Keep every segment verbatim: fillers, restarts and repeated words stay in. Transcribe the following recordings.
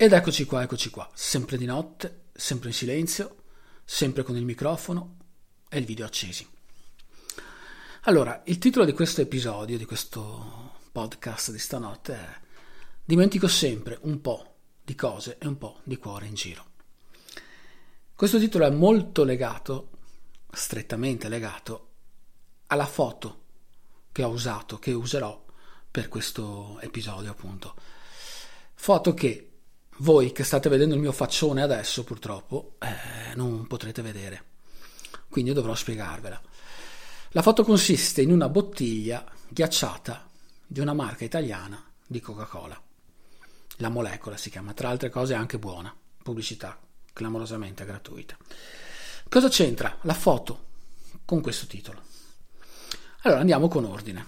Ed eccoci qua, eccoci qua. Sempre di notte, sempre in silenzio, sempre con il microfono e il video accesi. Allora, il titolo di questo episodio, di questo podcast di stanotte è Dimentico sempre un po' di cose e un po' di cuore in giro. Questo titolo è molto legato, strettamente legato, alla foto che ho usato, che userò per questo episodio appunto. Foto che voi che state vedendo il mio faccione adesso purtroppo eh, non potrete vedere, quindi dovrò spiegarvela. La foto consiste in una bottiglia ghiacciata di una marca italiana di Coca-Cola. La molecola si chiama, tra altre cose è anche buona, pubblicità clamorosamente gratuita. Cosa c'entra la foto con questo titolo? Allora andiamo con ordine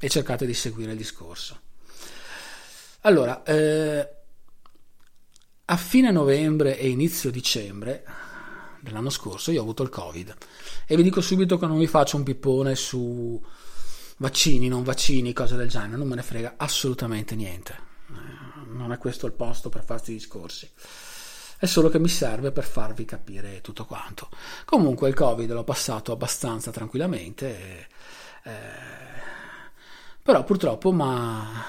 e cercate di seguire il discorso. Allora, eh, a fine novembre e inizio dicembre dell'anno scorso io ho avuto il Covid e vi dico subito che non vi faccio un pippone su vaccini, non vaccini, cose del genere, non me ne frega assolutamente niente. Non è questo il posto per farti discorsi, è solo che mi serve per farvi capire tutto quanto. Comunque il Covid l'ho passato abbastanza tranquillamente e, eh, però purtroppo mi ha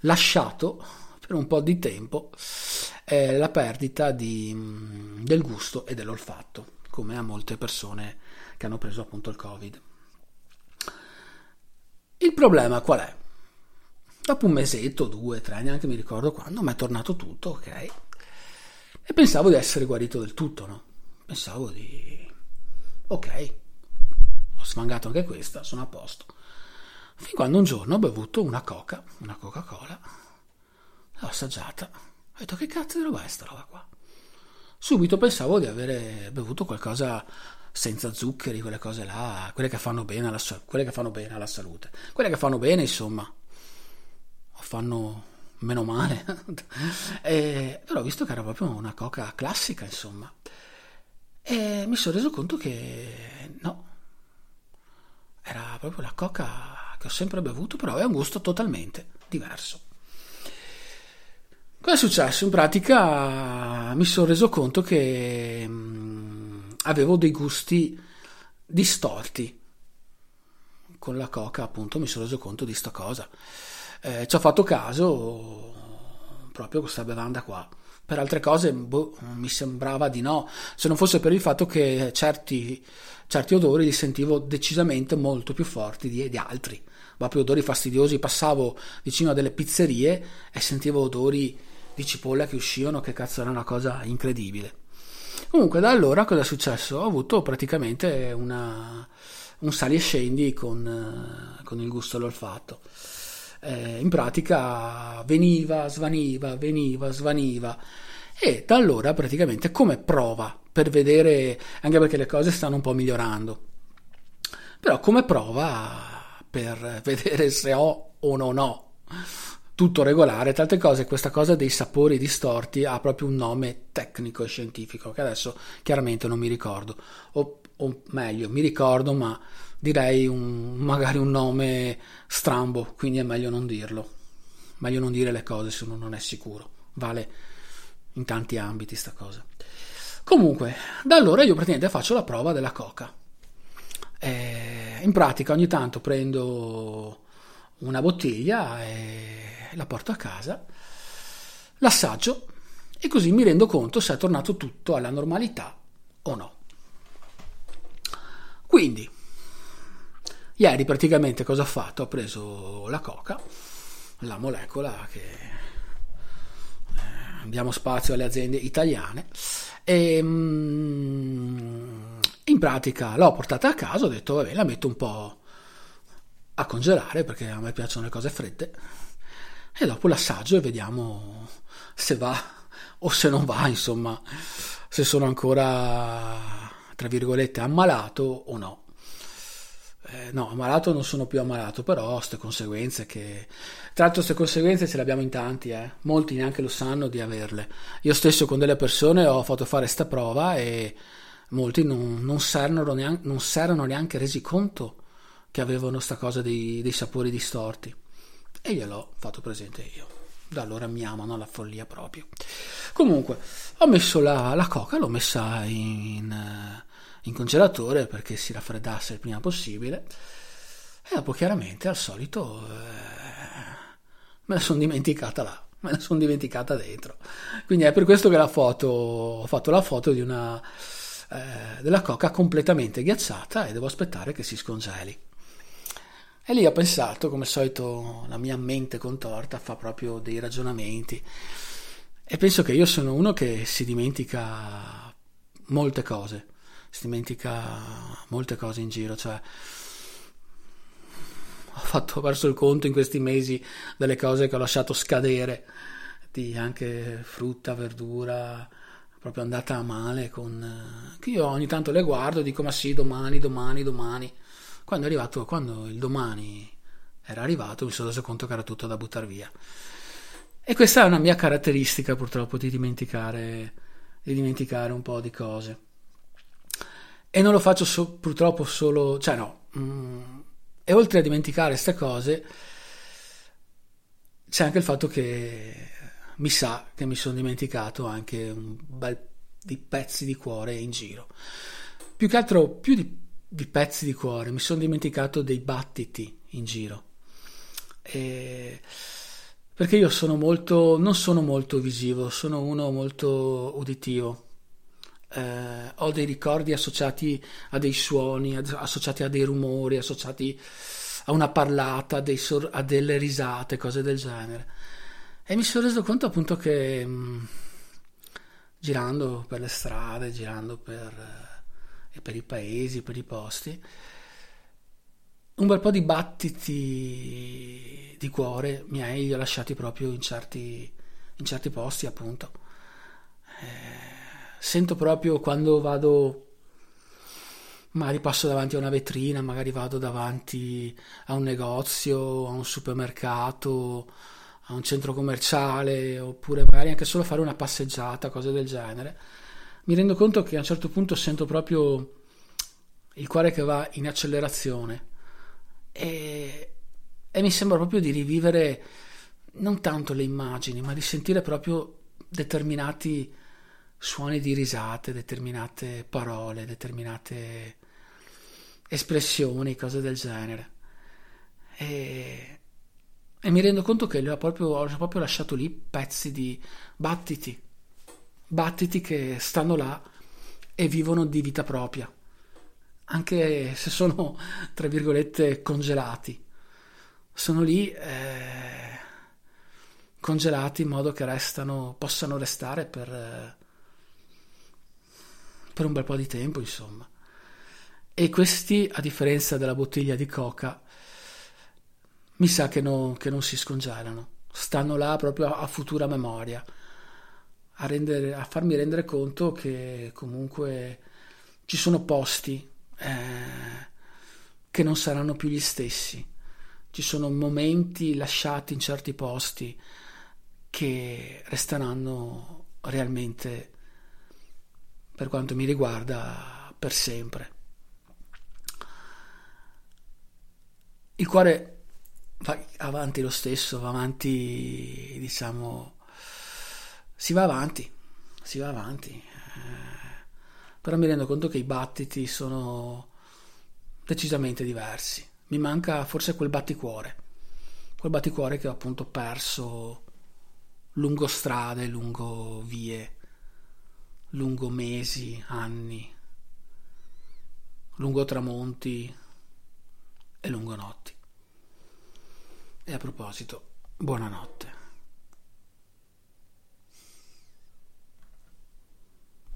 lasciato per un po' di tempo eh, la perdita di, del gusto e dell'olfatto, come a molte persone che hanno preso appunto il Covid. Il problema qual è? Dopo un mesetto, due, tre, neanche mi ricordo quando, mi è tornato tutto, ok? E pensavo di essere guarito del tutto, no? Pensavo di... ok, ho sfangato anche questa, sono a posto. Fin quando un giorno ho bevuto una coca, una Coca-Cola, l'ho assaggiata, ho detto che cazzo di roba è sta roba qua? Subito pensavo di avere bevuto qualcosa senza zuccheri, quelle cose là, quelle che fanno bene alla, quelle che fanno bene alla salute, quelle che fanno bene insomma, fanno meno male. E, però ho visto che era proprio una coca classica insomma e mi sono reso conto che no, era proprio la coca che ho sempre bevuto, però è un gusto totalmente diverso. Cosa è successo? In pratica mi sono reso conto che mh, avevo dei gusti distorti con la coca, appunto mi sono reso conto di sta cosa. Eh, ci ho fatto caso proprio questa bevanda qua, per altre cose boh, mi sembrava di no, se non fosse per il fatto che certi, certi odori li sentivo decisamente molto più forti di, di altri, proprio odori fastidiosi. Passavo vicino a delle pizzerie e sentivo odori di cipolla che uscivano, che cazzo, era una cosa incredibile. Comunque da allora cosa è successo? Ho avuto praticamente una, un sali e scendi con, con il gusto e l'olfatto. Eh, in pratica veniva, svaniva, veniva, svaniva e da allora praticamente come prova per vedere, anche perché le cose stanno un po' migliorando, però come prova per vedere se ho o non ho tutto regolare, tante cose, questa cosa dei sapori distorti ha proprio un nome tecnico e scientifico che adesso chiaramente non mi ricordo, o, o meglio mi ricordo ma direi un, magari un nome strambo, quindi è meglio non dirlo, meglio non dire le cose se uno non è sicuro, vale in tanti ambiti sta cosa. Comunque da allora io praticamente faccio la prova della coca e in pratica ogni tanto prendo una bottiglia e la porto a casa, l'assaggio e così mi rendo conto se è tornato tutto alla normalità o no. Quindi ieri praticamente cosa ho fatto? Ho preso la coca, la molecola che abbiamo spazio alle aziende italiane, e mm, in pratica l'ho portata a casa, ho detto vabbè, la metto un po' a congelare perché a me piacciono le cose fredde e dopo l'assaggio e vediamo se va o se non va, insomma, se sono ancora tra virgolette ammalato o no. Eh, no, ammalato non sono più ammalato, però ste conseguenze che tra l'altro ste conseguenze ce le abbiamo in tanti, eh. Molti neanche lo sanno di averle. Io stesso con delle persone ho fatto fare sta prova e molti non, non si erano neanche, non si erano neanche resi conto che avevano sta cosa dei, dei sapori distorti e gliel'ho fatto presente io. Da allora mi amano alla follia proprio. Comunque ho messo la, la coca, l'ho messa in in congelatore perché si raffreddasse il prima possibile e dopo chiaramente al solito eh, me la sono dimenticata là, me la sono dimenticata dentro, quindi è per questo che la foto ho fatto la foto di una eh, della coca completamente ghiacciata e devo aspettare che si scongeli. E lì ho pensato, come al solito la mia mente contorta fa proprio dei ragionamenti e penso che io sono uno che si dimentica molte cose si dimentica molte cose in giro, cioè ho fatto perso il conto in questi mesi delle cose che ho lasciato scadere, di anche frutta, verdura proprio andata a male, con che io ogni tanto le guardo e dico ma sì, domani, domani, domani, quando è arrivato, quando il domani era arrivato mi sono reso conto che era tutto da buttare via. E questa è una mia caratteristica purtroppo, di dimenticare di dimenticare un po' di cose. E non lo faccio so, purtroppo solo, cioè no, mm, e oltre a dimenticare queste cose c'è anche il fatto che mi sa che mi sono dimenticato anche un bel di pezzi di cuore in giro, più che altro più di, di pezzi di cuore, mi sono dimenticato dei battiti in giro, e perché io sono molto, non sono molto visivo, sono uno molto uditivo. Uh, ho dei ricordi associati a dei suoni, associati a dei rumori, associati a una parlata, a, dei sor- a delle risate, cose del genere. E mi sono reso conto appunto che mh, girando per le strade, girando per, eh, per i paesi, per i posti, un bel po' di battiti di cuore miei li ho lasciati proprio in certi, in certi posti appunto. Eh, Sento proprio quando vado, magari passo davanti a una vetrina, magari vado davanti a un negozio, a un supermercato, a un centro commerciale, oppure magari anche solo fare una passeggiata, cose del genere, mi rendo conto che a un certo punto sento proprio il cuore che va in accelerazione e, e mi sembra proprio di rivivere non tanto le immagini, ma di sentire proprio determinati suoni di risate, determinate parole, determinate espressioni, cose del genere. E, e mi rendo conto che le ho proprio, ho proprio lasciato lì pezzi di battiti, battiti che stanno là e vivono di vita propria, anche se sono, tra virgolette, congelati. Sono lì eh, congelati in modo che restano, possano restare per... per un bel po' di tempo, insomma. E questi, a differenza della bottiglia di coca, mi sa che, no, che non si scongelano, stanno là proprio a futura memoria, a, rendere, a farmi rendere conto che comunque ci sono posti eh, che non saranno più gli stessi, ci sono momenti lasciati in certi posti che resteranno realmente, per quanto mi riguarda, per sempre. Il cuore va avanti lo stesso, va avanti, diciamo, si va avanti, si va avanti. Eh, però mi rendo conto che i battiti sono decisamente diversi. Mi manca forse quel batticuore, quel batticuore che ho appunto perso lungo strade, lungo vie, lungo mesi, anni, lungo tramonti e lungo notti. E a proposito, buonanotte.